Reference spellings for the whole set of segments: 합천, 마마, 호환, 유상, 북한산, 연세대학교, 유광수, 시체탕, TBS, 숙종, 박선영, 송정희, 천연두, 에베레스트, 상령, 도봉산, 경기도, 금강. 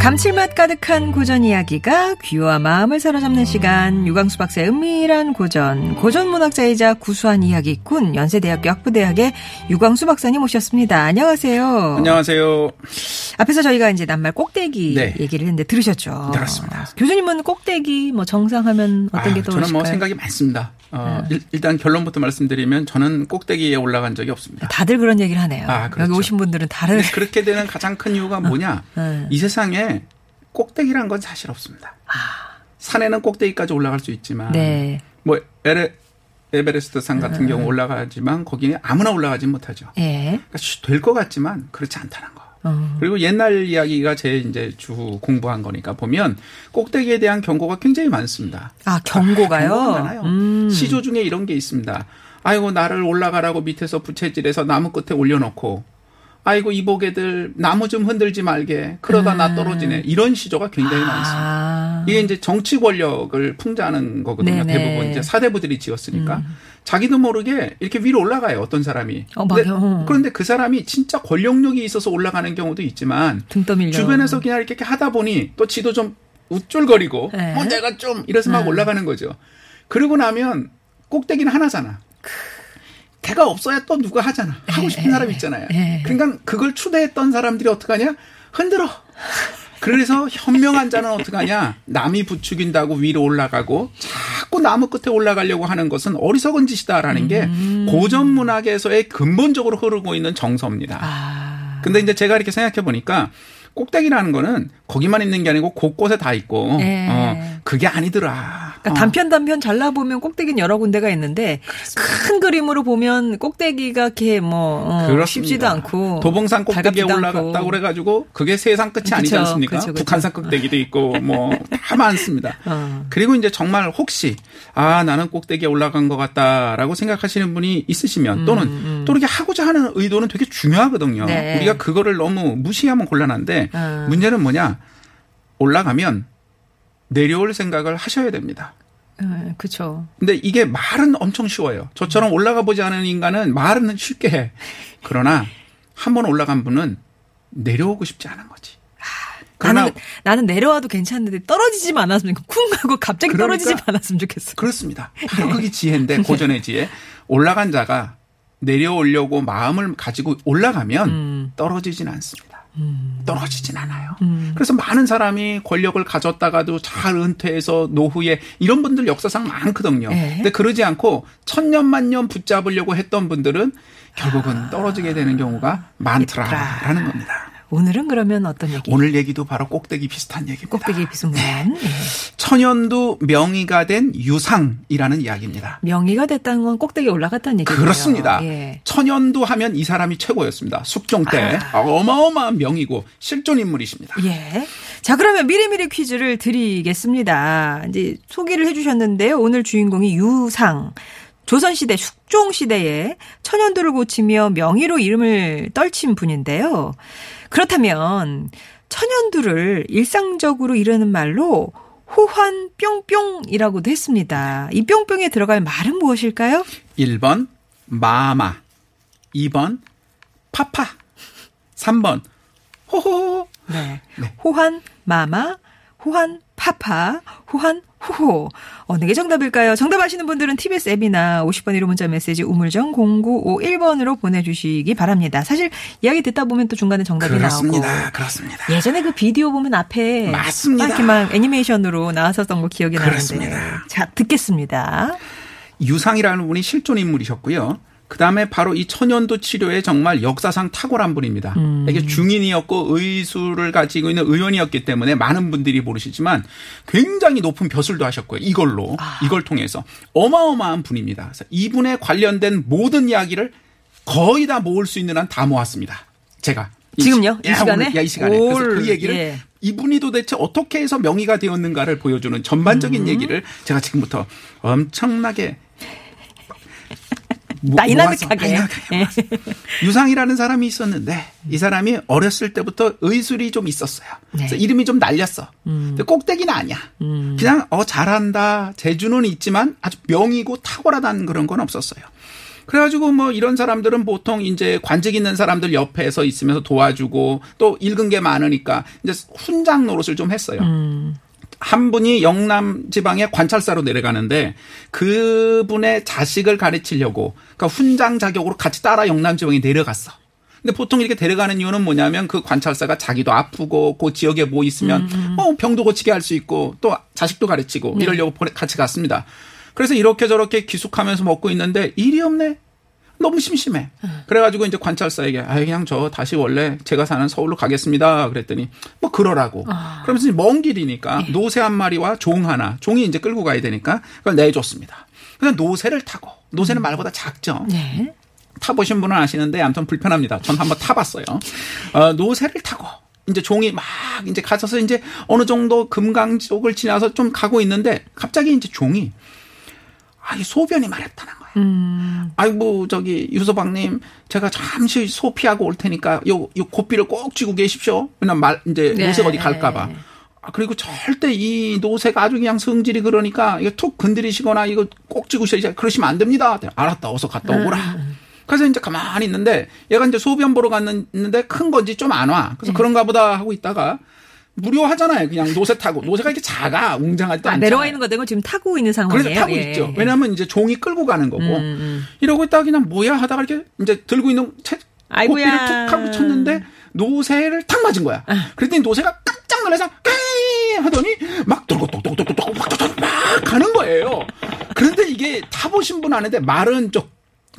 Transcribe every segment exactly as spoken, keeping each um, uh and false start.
감칠맛 가득한 고전 이야기가 귀와 마음을 사로잡는 시간, 유광수 박사의 은밀한 고전, 고전 문학자이자 구수한 이야기꾼, 연세대학교 학부대학의 유광수 박사님 모셨습니다. 안녕하세요. 안녕하세요. 앞에서 저희가 이제 낱말 꼭대기 네. 얘기를 했는데 들으셨죠? 들었습니다. 교수님은 꼭대기 뭐 정상하면 어떤 아, 게 떠오르실까요? 저는 뭐 생각이 많습니다. 어, 네. 일, 일단 결론부터 말씀드리면 저는 꼭대기에 올라간 적이 없습니다. 다들 그런 얘기를 하네요. 아, 그렇죠. 여기 오신 분들은 다른. 그렇게 되는 가장 큰 이유가 뭐냐? 네. 이 세상에 꼭대기란 건 사실 없습니다. 아. 산에는 꼭대기까지 올라갈 수 있지만 네. 뭐 에레, 에베레스트 산 같은 음. 경우 올라가지만 거기는 아무나 올라가지 못하죠. 예. 그러니까 될 것 같지만 그렇지 않다는 거. 어. 그리고 옛날 이야기가 제 이제 주 공부한 거니까 보면 꼭대기에 대한 경고가 굉장히 많습니다. 아, 경고가요? 아, 경고가 많아요. 음. 시조 중에 이런 게 있습니다. 아이고 나를 올라가라고 밑에서 부채질해서 나무 끝에 올려놓고 아이고 이보게들 나무 좀 흔들지 말게 그러다 음. 나 떨어지네 이런 시조가 굉장히 아. 많습니다. 이게 이제 정치 권력을 풍자하는 거거든요. 네네. 대부분 이제 사대부들이 지었으니까 음. 자기도 모르게 이렇게 위로 올라가요. 어떤 사람이. 어, 근데, 그런데 그 사람이 진짜 권력력이 있어서 올라가는 경우도 있지만 등 떠밀려. 주변에서 그냥 이렇게 하다 보니 또 지도 좀 우쭐거리고 네. 어, 내가 좀 이래서 막 네. 올라가는 거죠. 그러고 나면 꼭대기는 하나잖아. 걔가 없어야 또 누가 하잖아. 하고 싶은 에이, 사람 있잖아요. 에이. 그러니까 그걸 추대했던 사람들이 어떡하냐? 흔들어. 그래서 현명한 자는 어떡하냐? 남이 부추긴다고 위로 올라가고 자꾸 나무 끝에 올라가려고 하는 것은 어리석은 짓이다라는 음. 게 고전 문학에서의 근본적으로 흐르고 있는 정서입니다. 아. 근데 이제 제가 이렇게 생각해 보니까 꼭대기라는 거는 거기만 있는 게 아니고 곳곳에 다 있고 어, 그게 아니더라. 그러니까 어. 단편 단편 잘라보면 꼭대기는 여러 군데가 있는데 그렇습니다. 큰 그림으로 보면 꼭대기가 이렇게 뭐 어, 쉽지도 않고 도봉산 꼭대기에 올라갔다고 그래가지고 그게 세상 끝이 그쵸, 아니지 않습니까? 그쵸, 그쵸. 북한산 꼭대기도 있고 뭐 다 많습니다. 어. 그리고 이제 정말 혹시 아 나는 꼭대기에 올라간 것 같다라고 생각하시는 분이 있으시면 또는 음, 음. 또 이렇게 하고자 하는 의도는 되게 중요하거든요. 네. 우리가 그거를 너무 무시하면 곤란한데 아. 문제는 뭐냐? 올라가면 내려올 생각을 하셔야 됩니다. 음, 그렇죠. 근데 이게 말은 엄청 쉬워요. 저처럼 올라가 보지 않은 인간은 말은 쉽게 해. 그러나 한번 올라간 분은 내려오고 싶지 않은 거지. 그러나 나는, 나는 내려와도 괜찮은데 떨어지지만 않았으면 쿵 하고 갑자기 그러니까, 떨어지지만 않았으면 좋겠어. 그렇습니다. 바로 그게 지혜인데 고전의 지혜. 올라간 자가 내려오려고 마음을 가지고 올라가면 음. 떨어지진 않습니다. 떨어지진 않아요. 음. 그래서 많은 사람이 권력을 가졌다가도 잘 은퇴해서 노후에 이런 분들 역사상 많거든요. 에? 근데 그러지 않고 천년만년 붙잡으려고 했던 분들은 결국은 아. 떨어지게 되는 경우가 많더라라는 겁니다. 오늘은 그러면 어떤 얘기? 오늘 얘기도 바로 꼭대기 비슷한 얘기입니다. 꼭대기 비슷한 네. 네. 천연두 명의가 된 유상이라는 이야기입니다. 명의가 됐다는 건 꼭대기에 올라갔다는 얘기예요. 그렇습니다. 예. 천연두 하면 이 사람이 최고였습니다. 숙종 때 아. 어마어마한 명의고 실존 인물이십니다. 예. 자 그러면 미리미리 퀴즈를 드리겠습니다. 이제 소개를 해주셨는데요. 오늘 주인공이 유상. 조선시대 숙종시대에 천연두를 고치며 명의로 이름을 떨친 분인데요. 그렇다면 천연두를 일상적으로 이르는 말로 호환 뿅뿅이라고도 했습니다. 이 뿅뿅에 들어갈 말은 무엇일까요? 일 번 마마, 이 번 파파, 삼 번 호호. 네. 네. 호환 마마, 호환 파파, 호환 호호. 어느 게 정답일까요? 정답 아시는 분들은 티비에스 앱이나 오십 번 일 호 문자 메시지 우물정 공구오일 번으로 보내주시기 바랍니다. 사실 이야기 듣다 보면 또 중간에 정답이 그렇습니다. 나오고. 그렇습니다. 예전에 그 비디오 보면 앞에 맞습니다. 이렇게 막 애니메이션으로 나왔었던 거 기억이 그렇습니다. 나는데. 자, 듣겠습니다. 유상이라는 분이 실존 인물이셨고요. 그다음에 바로 이 천연두 치료에 정말 역사상 탁월한 분입니다. 음. 이게 중인이었고 의술을 가지고 있는 의원이었기 때문에 많은 분들이 모르시지만 굉장히 높은 벼슬도 하셨고요. 이걸로 아. 이걸 통해서 어마어마한 분입니다. 그래서 이분에 관련된 모든 이야기를 거의 다 모을 수 있는 한 다 모았습니다. 제가. 지금요? 이, 야, 이 시간에? 오늘, 야, 이 시간에. 올, 그래서 그 얘기를 예. 이분이 도대체 어떻게 해서 명의가 되었는가를 보여주는 전반적인 음. 얘기를 제가 지금부터 엄청나게 모, 다이나믹하게. 모아서, 다이나믹하게 모아서. 유상이라는 사람이 있었는데 이 사람이 어렸을 때부터 의술이 좀 있었어요. 네. 그래서 이름이 좀 날렸어. 음. 근데 꼭대기는 아니야. 음. 그냥 어 잘한다. 재주는 있지만 아주 명이고 탁월하다는 그런 건 없었어요. 그래가지고 뭐 이런 사람들은 보통 이제 관직 있는 사람들 옆에서 있으면서 도와주고 또 읽은 게 많으니까 이제 훈장 노릇을 좀 했어요. 음. 한 분이 영남 지방에 관찰사로 내려가는데 그분의 자식을 가르치려고 그러니까 훈장 자격으로 같이 따라 영남 지방에 내려갔어. 근데 보통 이렇게 데려가는 이유는 뭐냐면 그 관찰사가 자기도 아프고 그 지역에 뭐 있으면 음. 어, 병도 고치게 할 수 있고 또 자식도 가르치고 네. 이러려고 같이 갔습니다. 그래서 이렇게 저렇게 기숙하면서 먹고 있는데 일이 없네. 너무 심심해. 그래가지고 이제 관찰사에게 아 그냥 저 다시 원래 제가 사는 서울로 가겠습니다. 그랬더니 뭐 그러라고. 아. 그러면서 먼 길이니까 네. 노새 한 마리와 종 하나. 종이 이제 끌고 가야 되니까 그걸 내줬습니다. 그냥 노새를 타고. 노새는 음. 말보다 작죠. 네. 타보신 분은 아시는데 아무튼 불편합니다. 전 한번 타봤어요. 어, 노새를 타고. 이제 종이 막 이제 가져서 이제 어느 정도 금강 쪽을 지나서 좀 가고 있는데 갑자기 이제 종이 아, 이 소변이 마렵다는 거예요. 음. 아이고, 저기, 유서방님, 제가 잠시 소 피하고 올 테니까, 요, 요 고삐를 꼭 쥐고 계십시오. 왜냐면 말, 이제, 네. 노새가 어디 갈까봐. 아, 그리고 절대 이 노새가 아주 그냥 성질이 그러니까, 이거 툭 건드리시거나, 이거 꼭 쥐고 있어야 그러시면 안 됩니다. 알았다, 어서 갔다 오거라. 음. 그래서 이제 가만히 있는데, 얘가 이제 소변 보러 갔는데, 큰 건지 좀 안 와. 그래서 네. 그런가 보다 하고 있다가, 무료하잖아요. 그냥 노새 타고. 노새가 이렇게 작아. 웅장하지도 않잖아요. 아, 내려와 있는 거 되고 지금 타고 있는 상황이에요. 그래서 타고 예. 있죠. 왜냐하면 이제 종이 끌고 가는 거고. 음. 이러고 있다가 그냥 뭐야 하다가 이렇게 이제 들고 있는 채, 고삐를 툭 하고 쳤는데 노새를 탁 맞은 거야. 아. 그랬더니 노새가 깜짝 놀라서 까이 하더니 막 돌고똑똑똑똑똑 막 가는 거예요. 그런데 이게 타보신 분 아는데 말은 좀.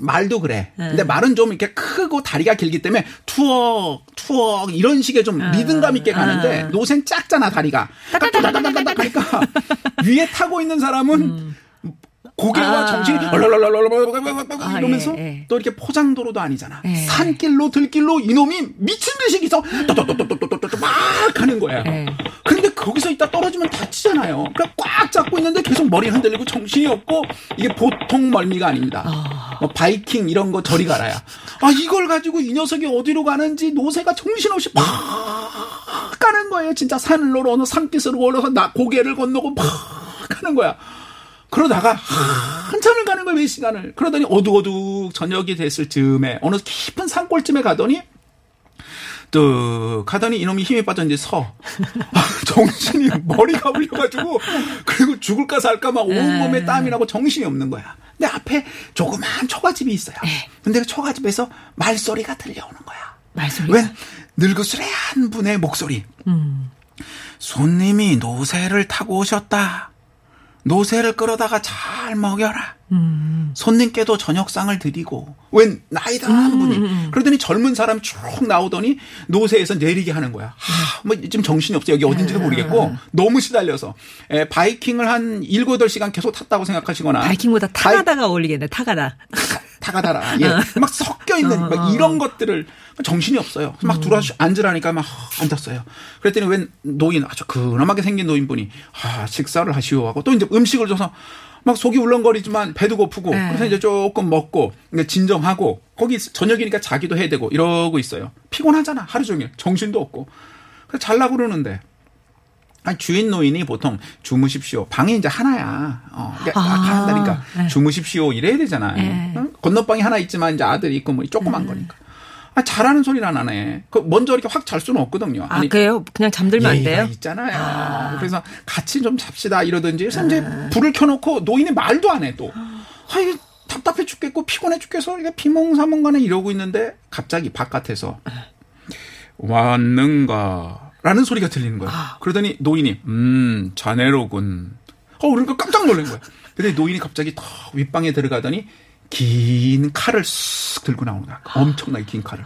말도 그래. 근데 음. 말은 좀 이렇게 크고 다리가 길기 때문에 투억, 투억 이런 식의 좀 아, 리듬감 있게 가는데 아. 노새는 작잖아 다리가. 따따따따따따 그러니까 위에 타고 있는 사람은 음. 고개와 아. 정신이 얼얼얼얼얼얼 이러면서 아, 예, 예. 또 이렇게 포장도로도 아니잖아. 예. 산길로 들길로 이놈이 미친 듯이 기서 또또또또또또또 막 가는 거야. 예. 근데 거기서 있다 떨어지면 다치잖아요. 그러니까 꽉 잡고 있는데 계속 머리 흔들리고 정신이 없고 이게 보통 멀미가 아닙니다. 아. 뭐 바이킹 이런 거 저리 가라야. 아 이걸 가지고 이 녀석이 어디로 가는지 노새가 정신없이 막 가는 거예요. 진짜 산으로 어느 산길으로 올라서 나 고개를 건너고 막 가는 거야. 그러다가 한참을 가는 거예요. 몇 시간을. 그러더니 어둑어둑 저녁이 됐을 즈음에 어느 깊은 산골쯤에 가더니 뚝 가더니 이놈이 힘이 빠져 이제 서. 정신이 머리가 울려가지고 그리고 죽을까 살까 막 온몸에 땀이 나고 정신이 없는 거야. 근데 앞에 조그만 초가집이 있어요. 근데 그 초가집에서 말소리가 들려오는 거야. 말소리? 왜 늙으스레한 분의 목소리. 음. 손님이 노새를 타고 오셨다. 노새를 끌어다가 잘 먹여라. 음. 손님께도 저녁상을 드리고 웬 나이다 한 음. 분이 그러더니 젊은 사람이 쭉 나오더니 노새에서 내리게 하는 거야. 하, 뭐 지금 정신이 없어. 여기 어딘지도 모르겠고 너무 시달려서 에, 바이킹을 한 일곱, 여덟 시간 계속 탔다고 생각하시거나 바이킹보다 타가다가 바이... 어울리겠네. 타가다. 타가다라. 예. 어. 막 섞여 있는 어. 막 이런 것들을 정신이 없어요. 막 음. 들어와 앉으라니까 막 앉았어요. 그랬더니 웬 노인 아주 근엄하게 생긴 노인분이 아, 식사를 하시오 하고 또 이제 음식을 줘서 막 속이 울렁거리지만 배도 고프고 네. 그래서 이제 조금 먹고 진정하고 거기 저녁이니까 자기도 해야 되고 이러고 있어요. 피곤하잖아. 하루 종일. 정신도 없고. 그래서 잘라고 그러는데 아니, 주인 노인이 보통 주무십시오. 방이 이제 하나야. 어, 그러니까 아, 한다니까. 네. 주무십시오. 이래야 되잖아요. 네. 응? 건너방이 하나 있지만 이제 아들이 있고 뭐 조그만 네. 거니까. 아, 잘하는 소리는 안 하네. 그 먼저 이렇게 확 잘 수는 없거든요. 아니, 아, 그래요? 그냥 잠들면 안 돼요? 있잖아요. 아. 그래서 같이 좀 잡시다 이러든지. 그래서 아. 이제 불을 켜놓고 노인이 말도 안 해 또. 아, 이거 답답해 죽겠고 피곤해 죽겠어. 그러니까 비몽사몽간에 이러고 있는데 갑자기 바깥에서 아. 왔는가. 라는 소리가 들리는 거예요. 아. 그러더니 노인이 음 자네로군. 어 그러니까 깜짝 놀란 거예요. 그런데 노인이 갑자기 턱 윗방에 들어가더니 긴 칼을 쓱 들고 나오는 거야. 엄청나게 긴 칼을.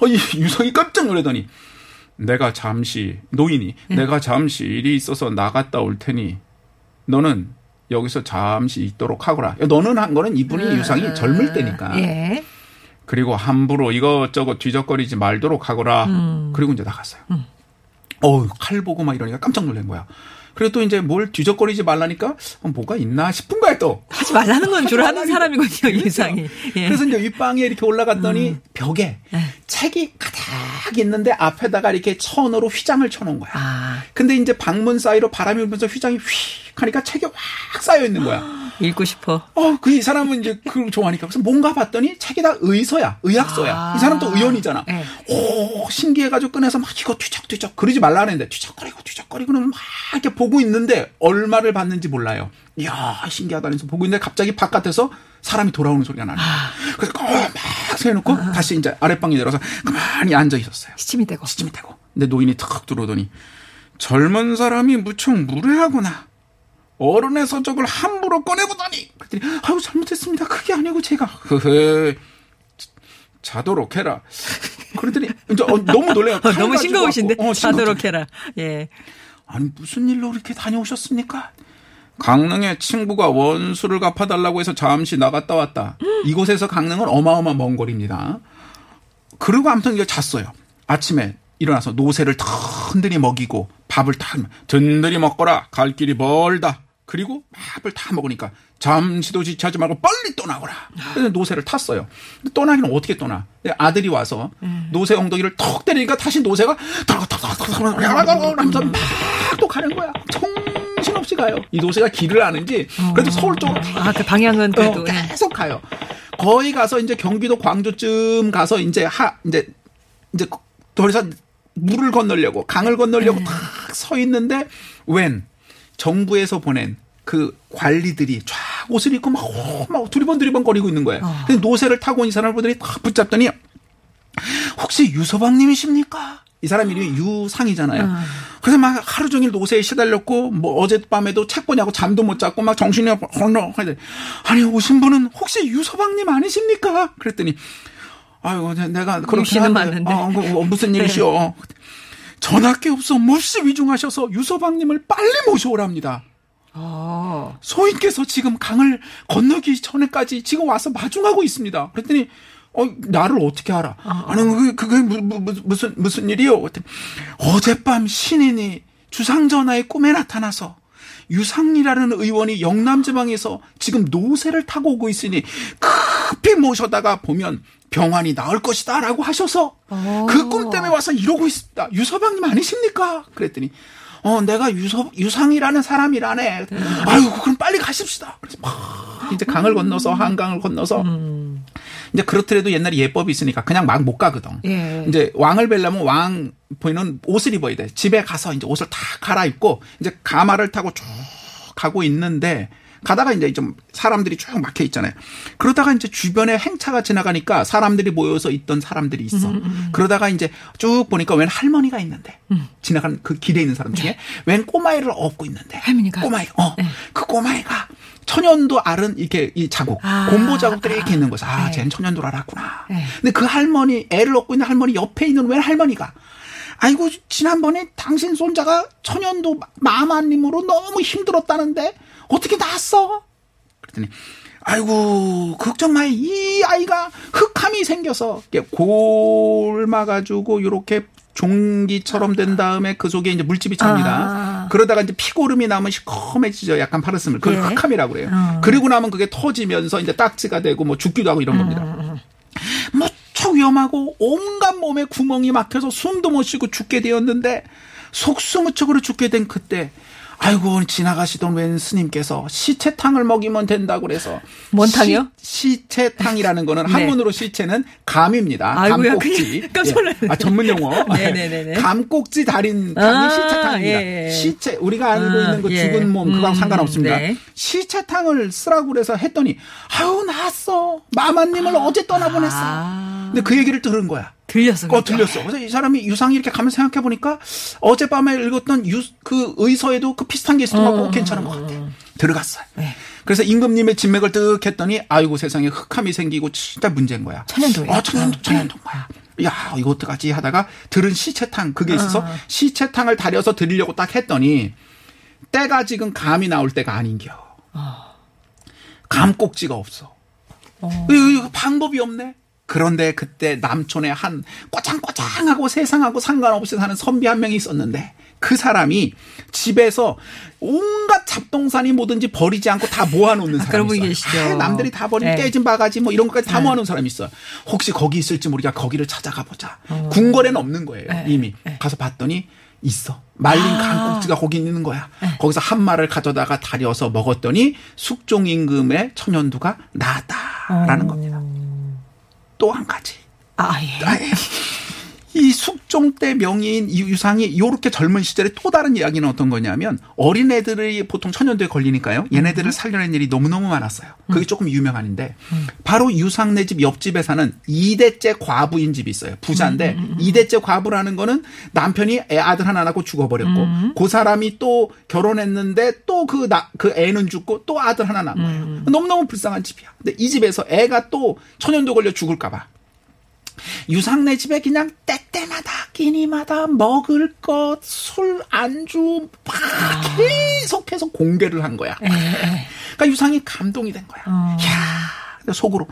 어, 이 유상이 깜짝 놀라더니 내가 잠시 노인이 네. 내가 잠시 일이 있어서 나갔다 올 테니 너는 여기서 잠시 있도록 하거라. 너는 한 거는 이분이 음. 유상이 젊을 때니까. 예. 그리고 함부로 이것저것 뒤적거리지 말도록 하거라. 음. 그리고 이제 나갔어요. 음. 어우, 칼 보고 막 이러니까 깜짝 놀란 거야. 그리고 또 이제 뭘 뒤적거리지 말라니까 뭐가 있나 싶은 거야 또. 하지 말라는 건 주로 하는 사람이군요. 유상이. 예. 그래서 이제 윗방에 이렇게 올라갔더니 음. 벽에 예. 책이 가득 있는데 앞에다가 이렇게 천으로 휘장을 쳐놓은 거야. 아. 근데 이제 방문 사이로 바람이 불면서 휘장이 휙 하니까 책이 확 쌓여있는 거야. 아. 읽고 싶어. 어, 그 이 사람은 이제 그걸 좋아하니까. 그래서 뭔가 봤더니 책이 다 의서야. 의학서야. 아. 이 사람 또 의원이잖아. 네. 오, 신기해가지고 꺼내서 막 이거 뒤적뒤적 그러지 말라 그랬는데 뒤적거리고 뒤적거리고 막 이렇게 보고 있는데 얼마를 봤는지 몰라요. 이야, 신기하다 그래서 보고 있는데 갑자기 바깥에서 사람이 돌아오는 소리가 나는 거야. 아. 그래서 막 세워놓고 아. 다시 이제 아랫방에 내려서 가만히 앉아 있었어요. 시침이 되고. 시침이 되고. 근데 노인이 탁 들어오더니 젊은 사람이 무척 무례하구나. 어른의 서적을 함부로 꺼내보다니. 그랬더니 아유 잘못했습니다. 그게 아니고 제가 흐흐 자도록 해라. 그랬더니 이제 어, 너무 놀래요. 너무 싱거우신데 어, 자도록 해라. 예. 아니 무슨 일로 이렇게 다녀오셨습니까? 강릉에 친구가 원수를 갚아달라고 해서 잠시 나갔다 왔다. 이곳에서 강릉은 어마어마한 먼 거리입니다. 그리고 아무튼 이제 잤어요. 아침에 일어나서 노새를 든든히 먹이고 밥을 다 든든히 먹거라. 갈 길이 멀다. 그리고 밥을 다 먹으니까 잠시도 지체하지 말고 빨리 떠나거라. 그래서 노새를 탔어요. 근데 떠나기는 어떻게 떠나? 아들이 와서 노새 엉덩이를 턱 때리니까 다시 노새가 하면서 막 또 가는 거야. 정신없이 가요. 이 노새가 길을 아는지 그래도 서울 쪽으로 아, 그 방향은 그래도 계속 가요. 거의 가서 이제 경기도 광주쯤 가서 이제 하 이제 이제 그래서 물을 건너려고 강을 건너려고 막 서 있는데 웬 정부에서 보낸 그 관리들이 쫙 옷을 입고 막, 오, 막 두리번 두리번 거리고 있는 거예요. 어. 근데 노새를 타고 온 이 사람을 보더니 딱 붙잡더니 혹시 유서방님이십니까? 이 사람 이름이 유상이잖아요. 어. 그래서 막 하루 종일 노새에 시달렸고 뭐 어젯밤에도 책 보냐고 잠도 못 잤고 막 정신이 혼러 아니 오신 분은 혹시 유서방님 아니십니까? 그랬더니 아이고, 내가 그렇게 하는데 아, 무슨 일이시오? 네. 전학계 없어 몹시 위중하셔서 유서방님을 빨리 모셔오랍니다. 아. 소인께서 지금 강을 건너기 전에까지 지금 와서 마중하고 있습니다. 그랬더니 어, 나를 어떻게 알아? 아. 아니 그게, 그게 무, 무, 무슨 무슨 일이요? 그랬더니, 어젯밤 신인이 주상전하의 꿈에 나타나서 유상이라는 의원이 영남지방에서 지금 노새를 타고 오고 있으니 급히 모셔다가 보면 병환이 나을 것이다 라고 하셔서 그 꿈 때문에 와서 이러고 있습니다. 유서방님 아니십니까? 그랬더니 어 내가 유서, 유상이라는 사람이라네. 음. 아유 그럼 빨리 가십시다. 그래서 막 이제 강을 건너서 한강을 건너서 음. 이제 그렇더라도 옛날에 예법이 있으니까 그냥 막 못 가거든. 예. 이제 왕을 뵈려면 왕 보이는 옷을 입어야 돼. 집에 가서 이제 옷을 다 갈아입고 이제 가마를 타고 쭉 가고 있는데 가다가 이제 좀 사람들이 쭉 막혀 있잖아요. 그러다가 이제 주변에 행차가 지나가니까 사람들이 모여서 있던 사람들이 있어. 음, 음. 그러다가 이제 쭉 보니까 웬 할머니가 있는데 음. 지나가는 그 길에 있는 사람 중에 네. 웬 꼬마애를 업고 있는데 할머니가 꼬마애 어 그 네. 꼬마애가 천연두 알은 이렇게 이 자국 아, 곰보 자국들이 아, 이렇게 있는 거죠. 아, 네. 쟤는 천연두를 알았구나. 네. 근데 그 할머니 애를 업고 있는 할머니 옆에 있는 웬 할머니가 아이고 지난번에 당신 손자가 천연두 마마님으로 너무 힘들었다는데 어떻게 났어? 그랬더니 아이고 걱정 마요. 이 아이가 흑함이 생겨서 골마가지고 이렇게 종기처럼 된 다음에 그 속에 이제 물집이 찹니다. 아. 그러다가 이제 피고름이 나면 시커매지죠. 약간 파릇음을. 그걸 예. 흑함이라고 그래요. 음. 그리고 나면 그게 터지면서 이제 딱지가 되고 뭐 죽기도 하고 이런 겁니다. 음. 무척 위험하고 온갖 몸에 구멍이 막혀서 숨도 못 쉬고 죽게 되었는데 속수무책으로 죽게 된 그때 아이고 지나가시던 웬 스님께서 시체탕을 먹이면 된다고 그래서 뭔 탕이요? 시체탕이라는 거는 네. 한문으로 시체는 감입니다. 아이고야, 감꼭지. 깜짝 놀랐네. 예. 아 전문 용어. 네네네. 감꼭지 달인 감이 아, 시체탕입니다. 예, 예. 시체 우리가 알고 아, 있는 그 예. 죽은 몸 그거랑 음, 상관없습니다. 네. 시체탕을 쓰라고 그래서 했더니 아우 나았어. 마마님을 아, 어제 떠나보냈어. 아. 근데 그 얘기를 들은 거야. 들렸어. 어, 들렸어. 그래서 이 사람이 유상이 이렇게 가면서 생각해보니까 어젯밤에 읽었던 유, 그 의서에도 그 비슷한 게 있었고 어, 괜찮은 것 같아. 들어갔어요. 네. 그래서 임금님의 진맥을 뜩 했더니 아이고 세상에 흑함이 생기고 진짜 문제인 거야. 천연도예요. 어, 천연도, 천연도인 거야. 야, 이거 어떡하지 하다가 들은 시체탕 그게 있어서 어. 시체탕을 다려서 드리려고 딱 했더니 때가 지금 감이 나올 때가 아닌겨. 어. 감꼭지가 없어. 어. 이거, 이거 방법이 없네. 그런데 그때 남촌에 한 꼬장꼬장하고 세상하고 상관없이 사는 선비 한 명이 있었는데 그 사람이 집에서 온갖 잡동산이 뭐든지 버리지 않고 다 모아놓는 사람이 그런 분이 계시죠. 아, 남들이 다 버린 네. 깨진 바가지 뭐 이런 것까지 다 네. 모아놓은 사람이 있어요. 혹시 거기 있을지 우리가 거기를 찾아가 보자. 어. 궁궐에는 없는 거예요. 네. 이미 네. 가서 봤더니 있어. 말린 강꼭지가 아. 거기 있는 거야. 네. 거기서 한 마리를 가져다가 다려서 먹었더니 숙종 임금의 천연두가 나왔다라는 어. 겁니다. 또 한 가지. 아, 예. 아, 예. 이 숙종 때 명의인 유상이 요렇게 젊은 시절에 또 다른 이야기는 어떤 거냐면 어린애들이 보통 천연두에 걸리니까요. 얘네들을 살려낸 일이 너무너무 많았어요. 그게 조금 유명한데 바로 유상네 집 옆집에 사는 이 대째 과부인 집이 있어요. 부자인데 이 대째 과부라는 거는 남편이 애 아들 하나 낳고 죽어버렸고 그 사람이 또 결혼했는데 또 그 그 애는 죽고 또 아들 하나 낳은 거예요. 너무너무 불쌍한 집이야. 근데 이 집에서 애가 또 천연두 걸려 죽을까 봐. 유상네 집에 그냥 때때마다 끼니마다 먹을 것, 술, 안주 막 계속해서 공개를 한 거야. 에이. 그러니까 유상이 감동이 된 거야. 어. 야, 속으로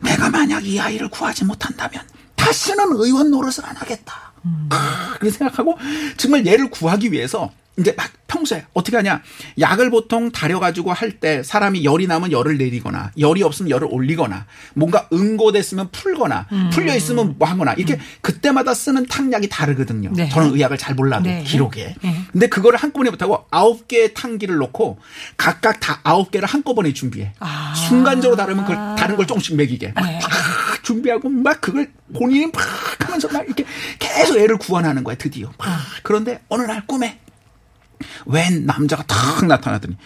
내가 만약 이 아이를 구하지 못한다면 다시는 의원 노릇을 안 하겠다. 음. 아, 그렇게 생각하고 정말 얘를 구하기 위해서 이제 막 평소에 어떻게 하냐. 약을 보통 다려가지고 할 때 사람이 열이 나면 열을 내리거나 열이 없으면 열을 올리거나 뭔가 응고됐으면 풀거나 음. 풀려있으면 뭐 하거나 이렇게 음. 그때마다 쓰는 탕약이 다르거든요. 네. 저는 의학을 잘 몰라도 네. 기록에. 네. 근데 그거를 한꺼번에 못하고 아홉 개의 탕기를 놓고 각각 다 아홉 개를 한꺼번에 준비해. 아. 순간적으로 다르면 그걸 다른 걸 조금씩 먹이게. 막 네. 준비하고 막 그걸 본인이 막 하면서 막 이렇게 계속 애를 구원하는 거야 드디어. 막. 그런데 어느 날 꿈에 웬 남자가 탁 나타나더니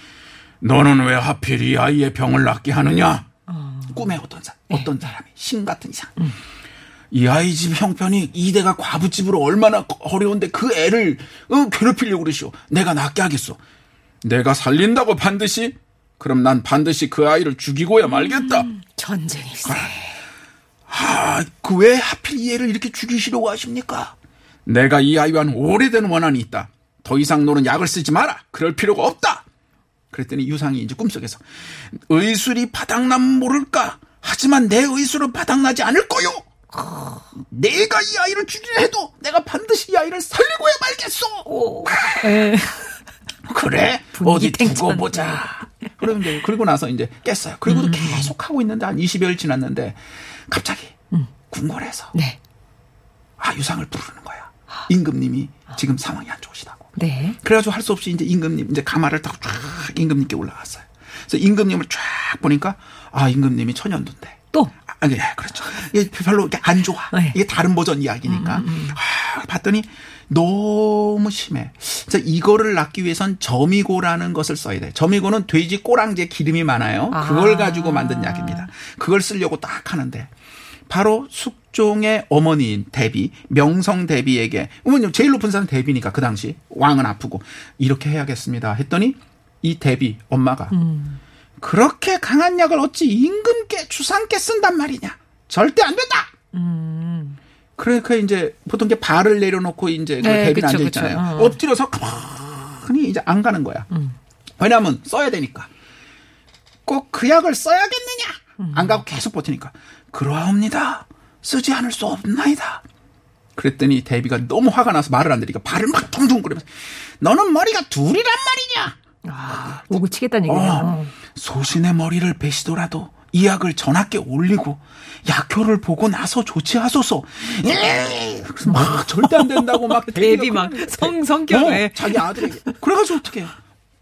너는 왜 하필 이 아이의 병을 낫게 하느냐. 어. 꿈에 어떤, 사, 어떤 사람이 신 같은 이상 음. 이 아이 집 형편이 이대가 과부집으로 얼마나 어려운데 그 애를 어, 괴롭히려고 그러시오. 내가 낫게 하겠소. 내가 살린다고 반드시? 그럼 난 반드시 그 아이를 죽이고야 말겠다. 음, 전쟁일세. 아, 그 왜 하필 이 애를 이렇게 죽이시려고 하십니까? 내가 이 아이와는 오래된 원한이 있다. 더 이상 너는 약을 쓰지 마라. 그럴 필요가 없다. 그랬더니 유상이 이제 꿈속에서 의술이 바닥나면 모를까. 하지만 내 의술은 바닥나지 않을 거요. 내가 이 아이를 죽이려 해도 내가 반드시 이 아이를 살리고야 말겠소. 그래 어디 두고 보자. 그럼 이제 그러고 나서 이제 깼어요. 그리고도 음. 계속 하고 있는데 한 이십여일 지났는데 갑자기 음. 궁궐에서 네. 아 유상을 부르는 거야. 임금님이 아. 지금 상황이 안 좋으시다고. 네. 그래가지고 할 수 없이 이제 임금님, 이제 가마를 타고 쫙 임금님께 올라갔어요. 그래서 임금님을 쫙 보니까, 아, 임금님이 천연두인데. 또? 아, 예, 그렇죠. 이게 별로 안 좋아. 네. 이게 다른 버전 이야기니까. 음, 음. 아, 봤더니 너무 심해. 그래서 이거를 낫기 위해선 점이고라는 것을 써야 돼. 점이고는 돼지 꼬랑지에 기름이 많아요. 그걸 아. 가지고 만든 약입니다. 그걸 쓰려고 딱 하는데. 바로 숙종의 어머니인 대비, 명성 대비에게, 제일 높은 사람 대비니까 그 당시 왕은 아프고 이렇게 해야겠습니다 했더니 이 대비 엄마가 음. 그렇게 강한 약을 어찌 임금께 주상께 쓴단 말이냐. 절대 안 된다. 음. 그러니까 이제 보통 이렇게 발을 내려놓고 이제 그 대비는 그쵸, 앉아 있잖아요. 어. 엎드려서 가만히 이제 안 가는 거야. 음. 왜냐하면 써야 되니까. 꼭 그 약을 써야겠느냐. 음. 안 가고 계속 버티니까. 그러하옵니다. 쓰지 않을 수 없나이다. 그랬더니 대비가 너무 화가 나서 말을 안 들으니까 발을 막 둥둥거리면서 너는 머리가 둘이란 말이냐. 아, 오고 치겠다는 얘기야. 어, 소신의 머리를 베시더라도 이 약을 전하께 올리고 약효를 보고 나서 조치하소서. 에이! 그래서 막 절대 안 된다고 막 대비 막 성, 성격에. 어, 자기 아들에게. 그래가지고 어떻게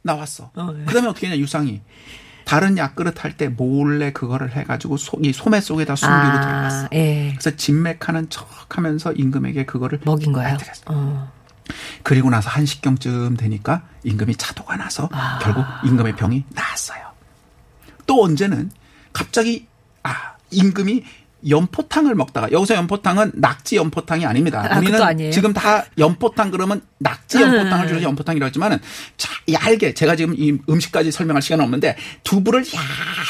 나왔어. 어, 네. 그 다음에 어떻게 했냐 유상이. 다른 약그릇 할 때 몰래 그거를 해가지고 소, 이 소매 속에다 숨기고 아, 들어갔어. 예. 그래서 진맥하는 척하면서 임금에게 그거를 먹인 거예요. 어. 그리고 나서 한식경쯤 되니까 임금이 차도가 나서 아. 결국 임금의 병이 나았어요. 또 언제는 갑자기 아 임금이 연포탕을 먹다가 여기서 연포탕은 낙지 연포탕이 아닙니다. 아, 우리는 지금 다 연포탕 그러면 낙지 연포탕을 줄여서 연포탕이라고 했지만은 얇게 제가 지금 이 음식까지 설명할 시간은 없는데 두부를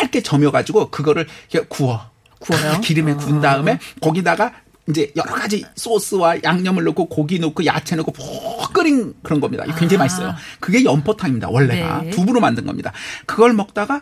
얇게 저며가지고 그거를 구워 구워요? 기름에 구운 다음에 거기다가 이제 여러 가지 소스와 양념을 넣고 고기 넣고 야채 넣고 푹 끓인 그런 겁니다. 굉장히 아. 맛있어요. 그게 연포탕입니다. 원래가 네. 두부로 만든 겁니다. 그걸 먹다가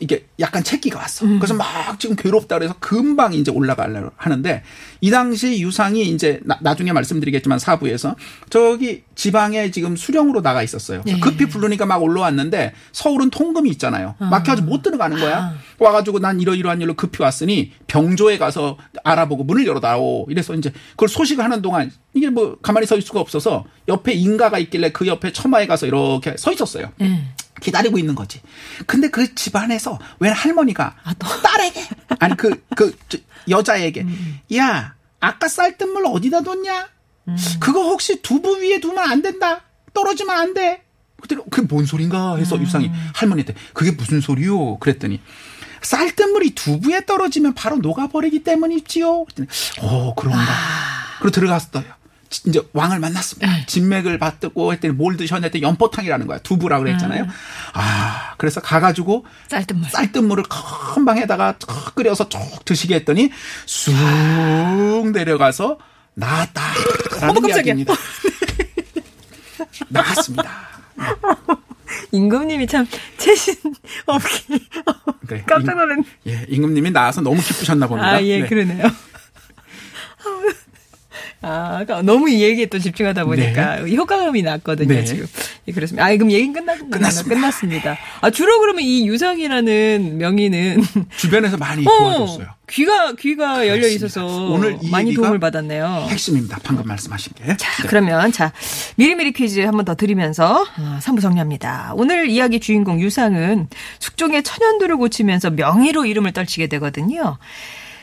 이게 약간 채기가 왔어. 음. 그래서 막 지금 괴롭다 그래서 금방 이제 올라가려고 하는데, 이 당시 유상이 이제 나, 나중에 말씀드리겠지만 사부에서 저기 지방에 지금 수령으로 나가 있었어요. 네. 급히 부르니까 막 올라왔는데 서울은 통금이 있잖아요. 아. 막혀가지고 못 들어가는 거야. 아. 와가지고 난 이러이러한 일로 급히 왔으니 병조에 가서 알아보고 문을 열어다오. 이래서 이제 그걸 소식을 하는 동안 이게 뭐 가만히 서 있을 수가 없어서 옆에 인가가 있길래 그 옆에 처마에 가서 이렇게 서 있었어요. 음. 기다리고 있는 거지. 근데 그 집안에서 웬 할머니가 아, 딸에게 아니 그 그 여자에게 음. 야 아까 쌀뜨물 어디다 뒀냐? 음. 그거 혹시 두부 위에 두면 안 된다. 떨어지면 안 돼. 그랬더니 그게 뭔 소린가 해서 음. 유상이 할머니한테 그게 무슨 소리요? 그랬더니 쌀뜨물이 두부에 떨어지면 바로 녹아버리기 때문이지요. 그랬더니 어 그런가. 아. 그리고 들어갔어요. 이제 왕을 만났습니다. 에이. 진맥을 받고 했더니 뭘 드셨냐 했더니 연포탕이라는 거야. 두부라고 그랬잖아요. 에이. 아, 그래서 가가지고 쌀뜨물. 쌀뜨물을 큰 방에다가 끓여서 쭉 드시게 했더니 쑥 내려가서 나왔다라는 이야기입니다. 나왔습니다. 임금님이 참 체신 없기 네. 깜짝 놀랐네. 예, 임금님이 나와서 너무 기쁘셨나 봅니다. 아, 예, 네. 그러네요. 아, 너무 이 얘기에 또 집중하다 보니까 네. 효과음이 났거든요, 네. 지금. 예, 그렇습니다. 아, 그럼 얘기 끝났나요? 끝났습니다. 끝났습니다. 아, 주로 그러면 이 유상이라는 명의는 주변에서 많이 어, 도와줬어요. 귀가 귀가 그렇습니다. 열려 있어서 오늘 많이 도움을 받았네요. 핵심입니다. 방금 말씀하신 게. 자, 네. 그러면 자 미리미리 퀴즈 한 번 더 드리면서 삼부 정리합니다. 오늘 이야기 주인공 유상은 숙종의 천연두를 고치면서 명의로 이름을 떨치게 되거든요.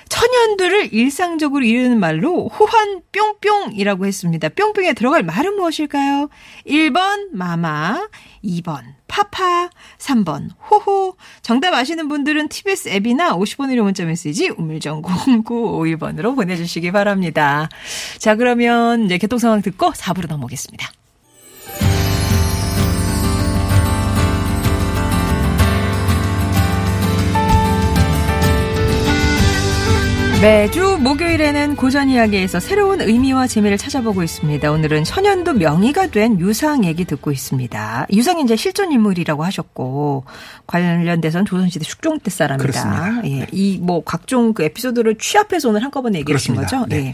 천연두를 일상적으로 이르는 말로 호환 뿅뿅이라고 했습니다. 뿅뿅에 들어갈 말은 무엇일까요? 일 번 마마, 이 번 파파, 삼 번 호호. 정답 아시는 분들은 티비에스 앱이나 오십 원 유료 문자 메시지 우물정 공구오일 번으로 보내주시기 바랍니다. 자 그러면 이제 교통 상황 듣고 사부로 넘어오겠습니다. 매주 목요일에는 고전 이야기에서 새로운 의미와 재미를 찾아보고 있습니다. 오늘은 천연두 명의가 된 유상 얘기 듣고 있습니다. 유상이 이제 실존 인물이라고 하셨고 관련돼서는 조선시대 숙종 때 사람이다. 예, 이 뭐 각종 그 에피소드를 취합해서 오늘 한꺼번에 얘기해 주신 거죠? 네. 예.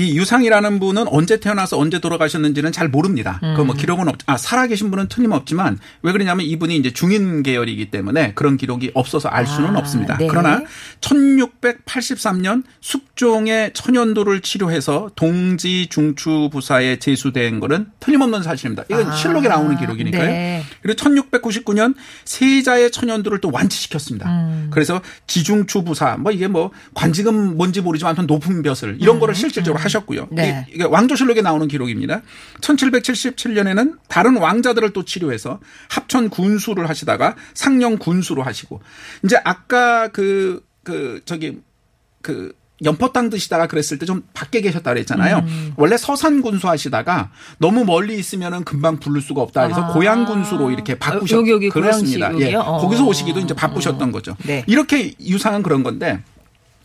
이 유상이라는 분은 언제 태어나서 언제 돌아가셨는지는 잘 모릅니다. 음. 그 뭐 기록은 없, 아 살아계신 분은 틀림없지만 왜 그러냐면 이분이 이제 중인 계열이기 때문에 그런 기록이 없어서 알 수는 아, 없습니다. 네. 그러나 천육백팔십삼 년 숙종의 천연두를 치료해서 동지 중추 부사에 제수된 것은 틀림없는 사실입니다. 이건 아, 실록에 나오는 기록이니까요. 네. 그리고 천육백구십구 년 세자의 천연두를 또 완치시켰습니다. 음. 그래서 지중추 부사 뭐 이게 뭐 관직은 뭔지 모르지만 아무튼 높은 벼슬 이런 음. 거를 실질적으로 음. 하셨고요. 네. 이게 왕조실록에 나오는 기록입니다. 천칠백칠십칠 년에는 다른 왕자들을 또 치료해서 합천 군수를 하시다가 상령 군수로 하시고 이제 아까 그, 그 저기 그 연포탕 드시다가 그랬을 때 좀 밖에 계셨다 그랬잖아요. 음. 원래 서산 군수 하시다가 너무 멀리 있으면은 금방 부를 수가 없다 그래서 아. 고향 군수로 이렇게 바꾸셨. 여기 여기 그렇습니다. 고향식, 예. 어. 거기서 오시기도 이제 바쁘셨던 어. 거죠. 네. 이렇게 유상은 그런 건데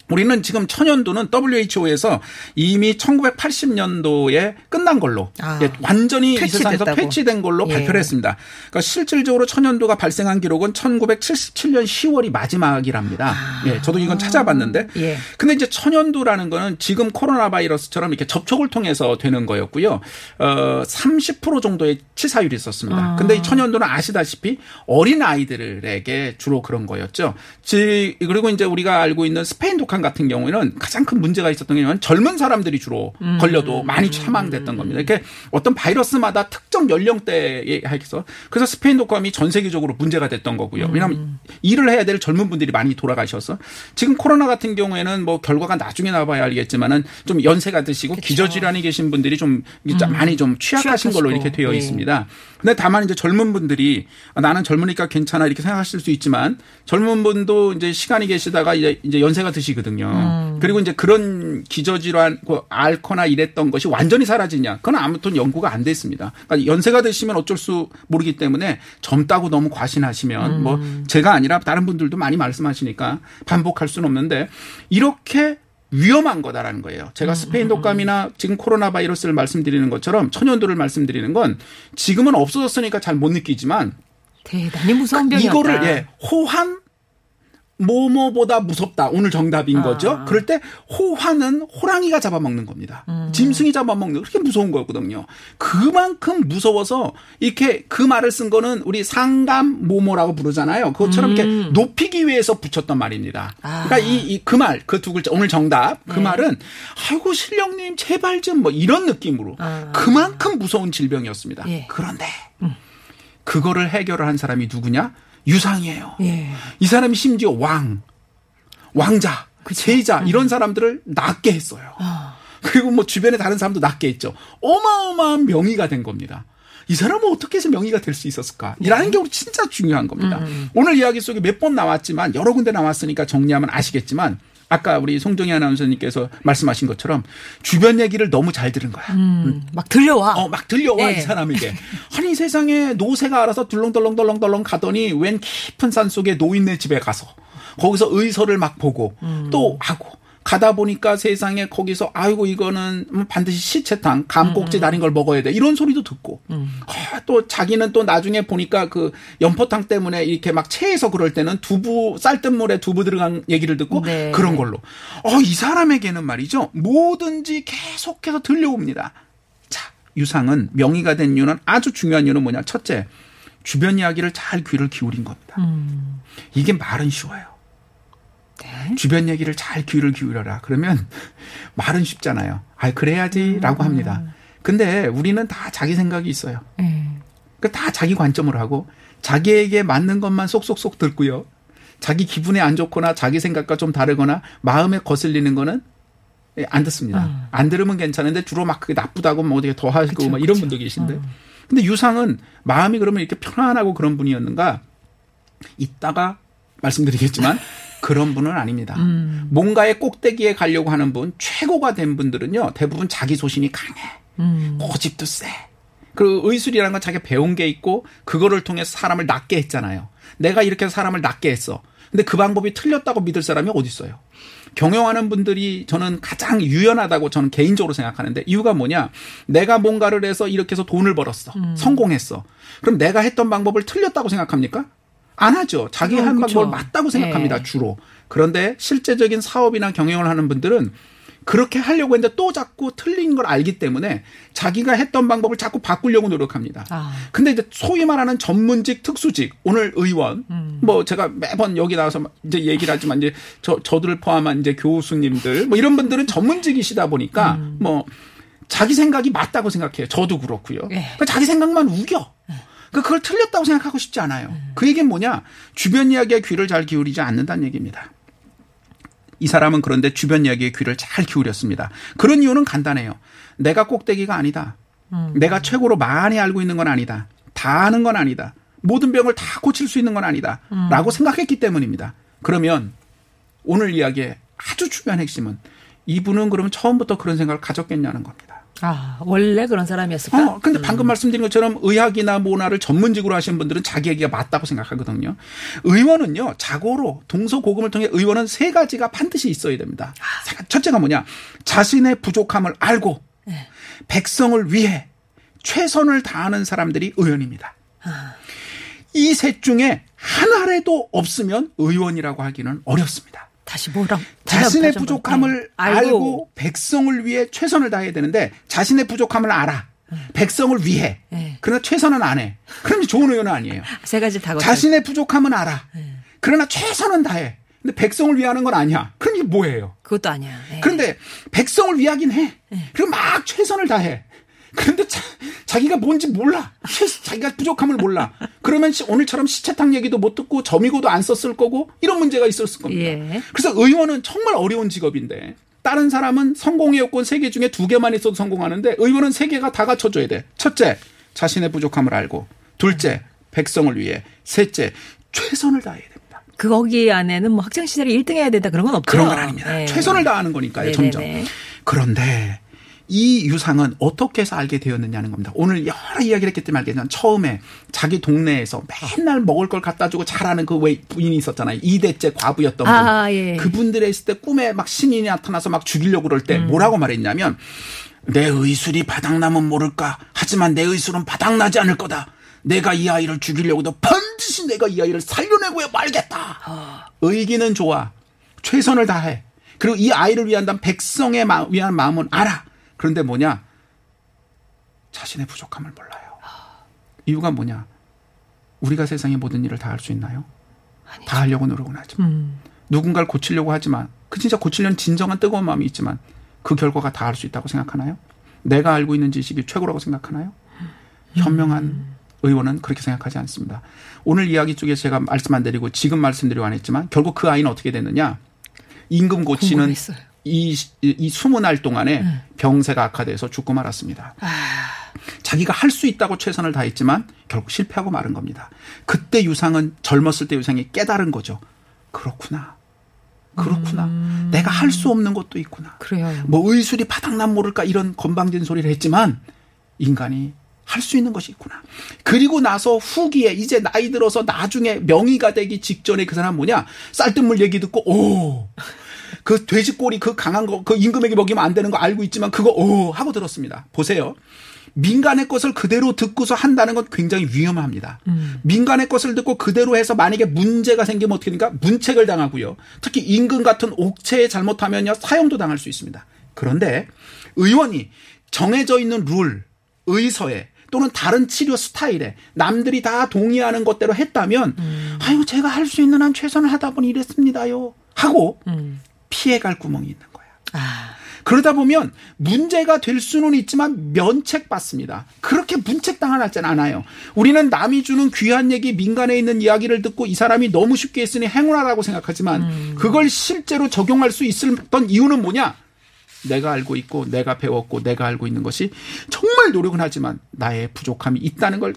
우리는 지금 천연두는 더블유에이치오에서 이미 천구백팔십 년도에 끝난 걸로 아, 예, 완전히 퇴치됐다고. 이 세상에서 퇴치된 걸로 예. 발표를 했습니다. 그러니까 실질적으로 천연두가 발생한 기록은 천구백칠십칠 년 시월이 마지막이랍니다. 아, 예, 저도 이건 찾아봤는데 예. 근데 이제 천연두라는 거는 지금 코로나 바이러스처럼 이렇게 접촉을 통해서 되는 거였고요. 어, 삼십 퍼센트 정도의 치사율이 있었습니다. 아. 근데 이 천연두는 아시다시피 어린 아이들에게 주로 그런 거였죠. 지, 그리고 이제 우리가 알고 있는 스페인 독감 같은 경우에는 가장 큰 문제가 있었던 게 젊은 사람들이 주로 음. 걸려도 많이 사망됐던 겁니다. 이렇게 어떤 바이러스마다 특정 연령대에 해서 그래서 스페인 독감이 전 세계적으로 문제가 됐던 거고요. 왜냐하면 음. 일을 해야 될 젊은 분들이 많이 돌아가셔서 지금 코로나 같은 경우에는 뭐 결과가 나중에 나와봐야 알겠지만은 좀 연세가 드시고 그쵸. 기저질환이 계신 분들이 좀 음. 많이 좀 취약하신 취약하시고. 걸로 이렇게 되어 네. 있습니다. 근데 다만 이제 젊은 분들이 나는 젊으니까 괜찮아 이렇게 생각하실 수 있지만 젊은 분도 이제 시간이 계시다가 이제 이제 연세가 드시거든요. 음. 그리고 이제 그런 기저질환, 앓거나 이랬던 것이 완전히 사라지냐. 그건 아무튼 연구가 안 됐습니다. 그러니까 연세가 드시면 어쩔 수 모르기 때문에 젊다고 너무 과신하시면 음. 뭐 제가 아니라 다른 분들도 많이 말씀하시니까 반복할 수는 없는데 이렇게 위험한 거다라는 거예요. 제가 스페인 독감이나 지금 코로나 바이러스를 말씀드리는 것처럼 천연두를 말씀드리는 건 지금은 없어졌으니까 잘 못 느끼지만 대단히 무서운 병이었다. 이거를 예, 호환 뭐뭐보다 무섭다. 오늘 정답인 아. 거죠. 그럴 때 호환은 호랑이가 잡아먹는 겁니다. 음. 짐승이 잡아먹는 그렇게 무서운 거거든요. 그만큼 무서워서 이렇게 그 말을 쓴 거는 우리 상감 모모라고 부르잖아요. 그것처럼 음. 이렇게 높이기 위해서 붙였던 말입니다. 아. 그러니까 이 그 말, 그 두 글자 오늘 정답 그 네. 말은 아이고 신령님 제발 좀 뭐 이런 느낌으로 아. 그만큼 무서운 질병이었습니다. 예. 그런데 음. 그거를 해결을 한 사람이 누구냐? 유상이에요. 예. 이 사람이 심지어 왕, 왕자, 그쵸? 제자 음. 이런 사람들을 낫게 했어요. 어. 그리고 뭐 주변에 다른 사람도 낫게 했죠. 어마어마한 명의가 된 겁니다. 이 사람은 어떻게 해서 명의가 될 수 있었을까? 이라는 게 진짜 중요한 겁니다. 음. 오늘 이야기 속에 몇 번 나왔지만 여러 군데 나왔으니까 정리하면 아시겠지만 아까 우리 송정희 아나운서님께서 말씀하신 것처럼 주변 얘기를 너무 잘 들은 거야. 음, 음. 막 들려와. 어, 막 들려와 네. 이 사람에게. 아니 세상에 노새가 알아서 덜렁덜렁덜렁덜렁 가더니 웬 깊은 산 속에 노인네 집에 가서 거기서 의서를 막 보고 음. 또 하고. 가다 보니까 세상에 거기서 아이고 이거는 반드시 시체탕 감꼭지 달인 걸 먹어야 돼 이런 소리도 듣고 음. 아, 또 자기는 또 나중에 보니까 그 연포탕 때문에 이렇게 막 체해서 그럴 때는 두부 쌀뜨물에 두부 들어간 얘기를 듣고 네. 그런 걸로 어, 이 사람에게는 말이죠 뭐든지 계속해서 들려옵니다. 자 유상은 명의가 된 이유는 아주 중요한 이유는 뭐냐 첫째 주변 이야기를 잘 귀를 기울인 겁니다. 음. 이게 말은 쉬워요. 네. 주변 얘기를 잘 귀를 기울여라. 그러면 말은 쉽잖아요. 아, 그래야지라고 음. 합니다. 근데 우리는 다 자기 생각이 있어요. 음. 그러니까 다 자기 관점으로 하고 자기에게 맞는 것만 쏙쏙쏙 듣고요. 자기 기분에 안 좋거나 자기 생각과 좀 다르거나 마음에 거슬리는 거는 안 듣습니다. 음. 안 들으면 괜찮은데 주로 막 그게 나쁘다고 뭐 어떻게 더 하시고 그쵸, 막 이런 그쵸. 분도 계신데. 음. 근데 유상은 마음이 그러면 이렇게 편안하고 그런 분이었는가? 이따가 말씀드리겠지만 그런 분은 아닙니다. 음. 뭔가의 꼭대기에 가려고 하는 분, 최고가 된 분들은요. 대부분 자기 소신이 강해. 음. 고집도 세. 그리고 의술이라는 건 자기가 배운 게 있고 그거를 통해서 사람을 낫게 했잖아요. 내가 이렇게 해서 사람을 낫게 했어. 근데 그 방법이 틀렸다고 믿을 사람이 어디 있어요. 경영하는 분들이 저는 가장 유연하다고 저는 개인적으로 생각하는데 이유가 뭐냐. 내가 뭔가를 해서 이렇게 해서 돈을 벌었어. 음. 성공했어. 그럼 내가 했던 방법을 틀렸다고 생각합니까? 안 하죠. 자기 한 방법을 맞다고 생각합니다. 네. 주로. 그런데 실제적인 사업이나 경영을 하는 분들은 그렇게 하려고 했는데 또 자꾸 틀린 걸 알기 때문에 자기가 했던 방법을 자꾸 바꾸려고 노력합니다. 아. 근데 이제 소위 말하는 전문직, 특수직, 오늘 의원, 음. 뭐 제가 매번 여기 나와서 이제 얘기를 하지만 이제 저, 저들을 포함한 이제 교수님들, 뭐 이런 분들은 전문직이시다 보니까 음. 뭐 자기 생각이 맞다고 생각해요. 저도 그렇고요. 네. 그러니까 자기 생각만 우겨. 네. 그걸 틀렸다고 생각하고 싶지 않아요. 음. 그 얘기는 뭐냐? 주변 이야기에 귀를 잘 기울이지 않는다는 얘기입니다. 이 사람은 그런데 주변 이야기에 귀를 잘 기울였습니다. 그런 이유는 간단해요. 내가 꼭대기가 아니다. 음. 내가 최고로 많이 알고 있는 건 아니다. 다 아는 건 아니다. 모든 병을 다 고칠 수 있는 건 아니다. 음. 라고 생각했기 때문입니다. 그러면 오늘 이야기의 아주 중요한 핵심은 이분은 그러면 처음부터 그런 생각을 가졌겠냐는 겁니다. 아, 원래 그런 사람이었을까? 어, 근데 방금 음. 말씀드린 것처럼 의학이나 모나를 전문직으로 하시는 분들은 자기 얘기가 맞다고 생각하거든요. 의원은요, 자고로 동서고금을 통해 의원은 세 가지가 반드시 있어야 됩니다. 아. 첫째가 뭐냐? 자신의 부족함을 알고 네. 백성을 위해 최선을 다하는 사람들이 의원입니다. 아. 이 셋 중에 하나라도 없으면 의원이라고 하기는 어렵습니다. 다시 뭐라 자신의 부족함을 알고. 알고 백성을 위해 최선을 다해야 되는데 자신의 부족함을 알아. 네. 백성을 위해. 네. 그러나 최선은 안 해. 그럼 좋은 의원은 아니에요. 세 가지 다 자신의 거쳐요. 부족함은 알아. 네. 그러나 최선은 다해. 근데 백성을 위하는 건 아니야. 그럼 이게 뭐예요? 그것도 아니야. 네. 그런데 백성을 위하긴 해. 네. 그럼 막 최선을 다해. 그런데 자, 자기가 뭔지 몰라. 자기가 부족함을 몰라. 그러면 오늘처럼 시체탕 얘기도 못 듣고 점이고도 안 썼을 거고 이런 문제가 있었을 겁니다. 예. 그래서 의원은 정말 어려운 직업인데 다른 사람은 성공의 요건 세 개 중에 두 개만 있어도 성공하는데 의원은 세 개가 다 갖춰줘야 돼. 첫째, 자신의 부족함을 알고. 둘째, 백성을 위해. 셋째, 최선을 다해야 됩니다. 그 거기 안에는 뭐 학창시절에 일 등 해야 된다 그런 건 없죠. 그런 건 아닙니다. 예. 최선을 다하는 거니까요. 네네네. 점점. 그런데 이 유상은 어떻게 해서 알게 되었느냐는 겁니다. 오늘 여러 이야기를 했기 때문에 알겠지만 처음에 자기 동네에서 맨날 먹을 걸 갖다 주고 잘하는 그 부인이 있었잖아요. 이대째 과부였던 분. 아, 예. 그분들에 있을 때 꿈에 막 신인이 나타나서 막 죽이려고 그럴 때 음. 뭐라고 말했냐면 내 의술이 바닥나면 모를까. 하지만 내 의술은 바닥나지 않을 거다. 내가 이 아이를 죽이려고도 반드시 내가 이 아이를 살려내고야 말겠다. 어. 의기는 좋아. 최선을 다해. 그리고 이 아이를 위한다면 백성의 마, 위한 마음은 알아. 그런데 뭐냐? 자신의 부족함을 몰라요. 어. 이유가 뭐냐? 우리가 세상의 모든 일을 다 할 수 있나요? 아니죠. 다 하려고 노력은 하죠. 음. 누군가를 고치려고 하지만 그 진짜 고치려는 진정한 뜨거운 마음이 있지만 그 결과가 다 할 수 있다고 생각하나요? 내가 알고 있는 지식이 최고라고 생각하나요? 현명한 음. 의원은 그렇게 생각하지 않습니다. 오늘 이야기 쪽에 제가 말씀 안 드리고 지금 말씀드리고 안 했지만 결국 그 아이는 어떻게 됐느냐. 임금 고치는 이, 이 이십 날 동안에 음. 병세가 악화돼서 죽고 말았습니다. 아. 자기가 할 수 있다고 최선을 다했지만 결국 실패하고 마른 겁니다. 그때 유상은 젊었을 때 유상이 깨달은 거죠. 그렇구나. 그렇구나. 음. 내가 할 수 없는 것도 있구나. 그래요. 뭐 의술이 바닥난 모를까 이런 건방진 소리를 했지만 인간이 할 수 있는 것이 있구나. 그리고 나서 후기에 이제 나이 들어서 나중에 명의가 되기 직전에 그 사람 뭐냐. 쌀뜨물 얘기 듣고 오. 그 돼지꼬리 그 강한 거 그 임금에게 먹이면 안 되는 거 알고 있지만 그거 오 하고 들었습니다. 보세요. 민간의 것을 그대로 듣고서 한다는 건 굉장히 위험합니다. 음. 민간의 것을 듣고 그대로 해서 만약에 문제가 생기면 어떻게 됩니까? 문책을 당하고요. 특히 임금 같은 옥체에 잘못하면요. 사형도 당할 수 있습니다. 그런데 의원이 정해져 있는 룰, 의서에 또는 다른 치료 스타일에 남들이 다 동의하는 것대로 했다면 음. 아유 제가 할 수 있는 한 최선을 하다 보니 이랬습니다요. 하고 음. 피해갈 구멍이 있는 거야. 아. 그러다 보면 문제가 될 수는 있지만 면책받습니다. 그렇게 문책당하진 않아요. 우리는 남이 주는 귀한 얘기, 민간에 있는 이야기를 듣고 이 사람이 너무 쉽게 했으니 행운아라고 생각하지만 음. 그걸 실제로 적용할 수 있었던 이유는 뭐냐? 내가 알고 있고 내가 배웠고 내가 알고 있는 것이 정말 노력은 하지만 나의 부족함이 있다는 걸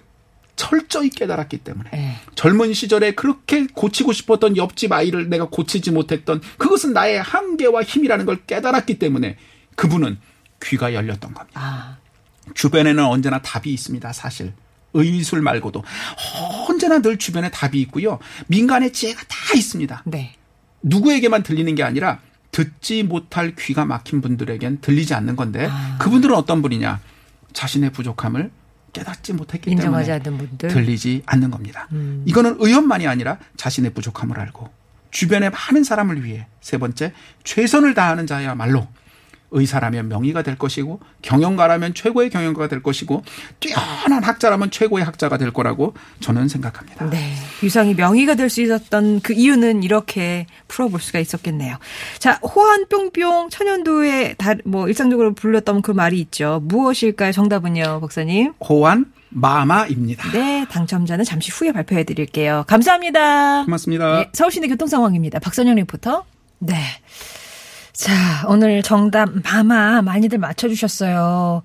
철저히 깨달았기 때문에 에이. 젊은 시절에 그렇게 고치고 싶었던 옆집 아이를 내가 고치지 못했던 그것은 나의 한계와 힘이라는 걸 깨달았기 때문에 그분은 귀가 열렸던 겁니다. 아. 주변에는 언제나 답이 있습니다. 사실 의술 말고도 언제나 늘 주변에 답이 있고요. 민간의 지혜가 다 있습니다. 네. 누구에게만 들리는 게 아니라 듣지 못할 귀가 막힌 분들에겐 들리지 않는 건데 아. 그분들은 어떤 분이냐. 자신의 부족함을 깨닫지 못했기 인정하지 때문에 않는 분들? 들리지 않는 겁니다. 음. 이거는 의원만이 아니라 자신의 부족함을 알고 주변의 많은 사람을 위해 세 번째 최선을 다하는 자야말로 의사라면 명의가 될 것이고 경영가라면 최고의 경영가가 될 것이고 뛰어난 학자라면 최고의 학자가 될 거라고 저는 생각합니다. 네, 유상이 명의가 될 수 있었던 그 이유는 이렇게 풀어볼 수가 있었겠네요. 자, 호환 뿅뿅 천연두에 다, 뭐 일상적으로 불렸던 그 말이 있죠. 무엇일까요? 정답은요, 박사님. 호환 마마입니다. 네, 당첨자는 잠시 후에 발표해드릴게요. 감사합니다. 고맙습니다. 네, 서울시내 교통 상황입니다. 박선영 리포터. 네. 자, 오늘 정답 마마 많이들 맞춰주셨어요.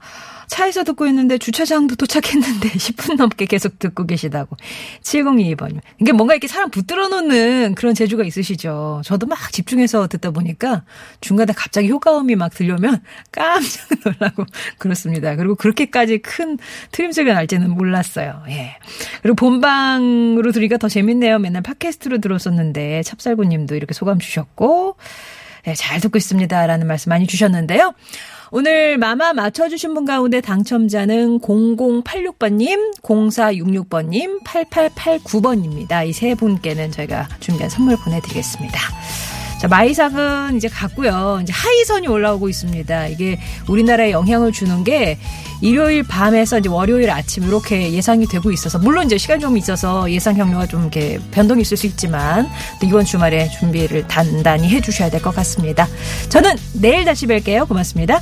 차에서 듣고 있는데 주차장도 도착했는데 십 분 넘게 계속 듣고 계시다고. 칠공이이 번님. 이게 뭔가 이렇게 사람 붙들어 놓는 그런 재주가 있으시죠. 저도 막 집중해서 듣다 보니까 중간에 갑자기 효과음이 막 들려면 깜짝 놀라고 그렇습니다. 그리고 그렇게까지 큰 트림새가 날지는 몰랐어요. 예. 그리고 본방으로 들으니까 더 재밌네요. 맨날 팟캐스트로 들었었는데 찹쌀구님도 이렇게 소감 주셨고. 네, 잘 듣고 있습니다라는 말씀 많이 주셨는데요. 오늘 마마 맞춰주신 분 가운데 당첨자는 공공팔육 번님, 공사육육 번님, 팔팔팔구 번입니다. 이 세 분께는 저희가 준비한 선물 보내드리겠습니다. 자, 마이삭은 이제 갔고요. 이제 하이선이 올라오고 있습니다. 이게 우리나라에 영향을 주는 게 일요일 밤에서 이제 월요일 아침 이렇게 예상이 되고 있어서 물론 이제 시간 좀 있어서 예상 경로가 좀 이렇게 변동이 있을 수 있지만 또 이번 주말에 준비를 단단히 해주셔야 될 것 같습니다. 저는 내일 다시 뵐게요. 고맙습니다.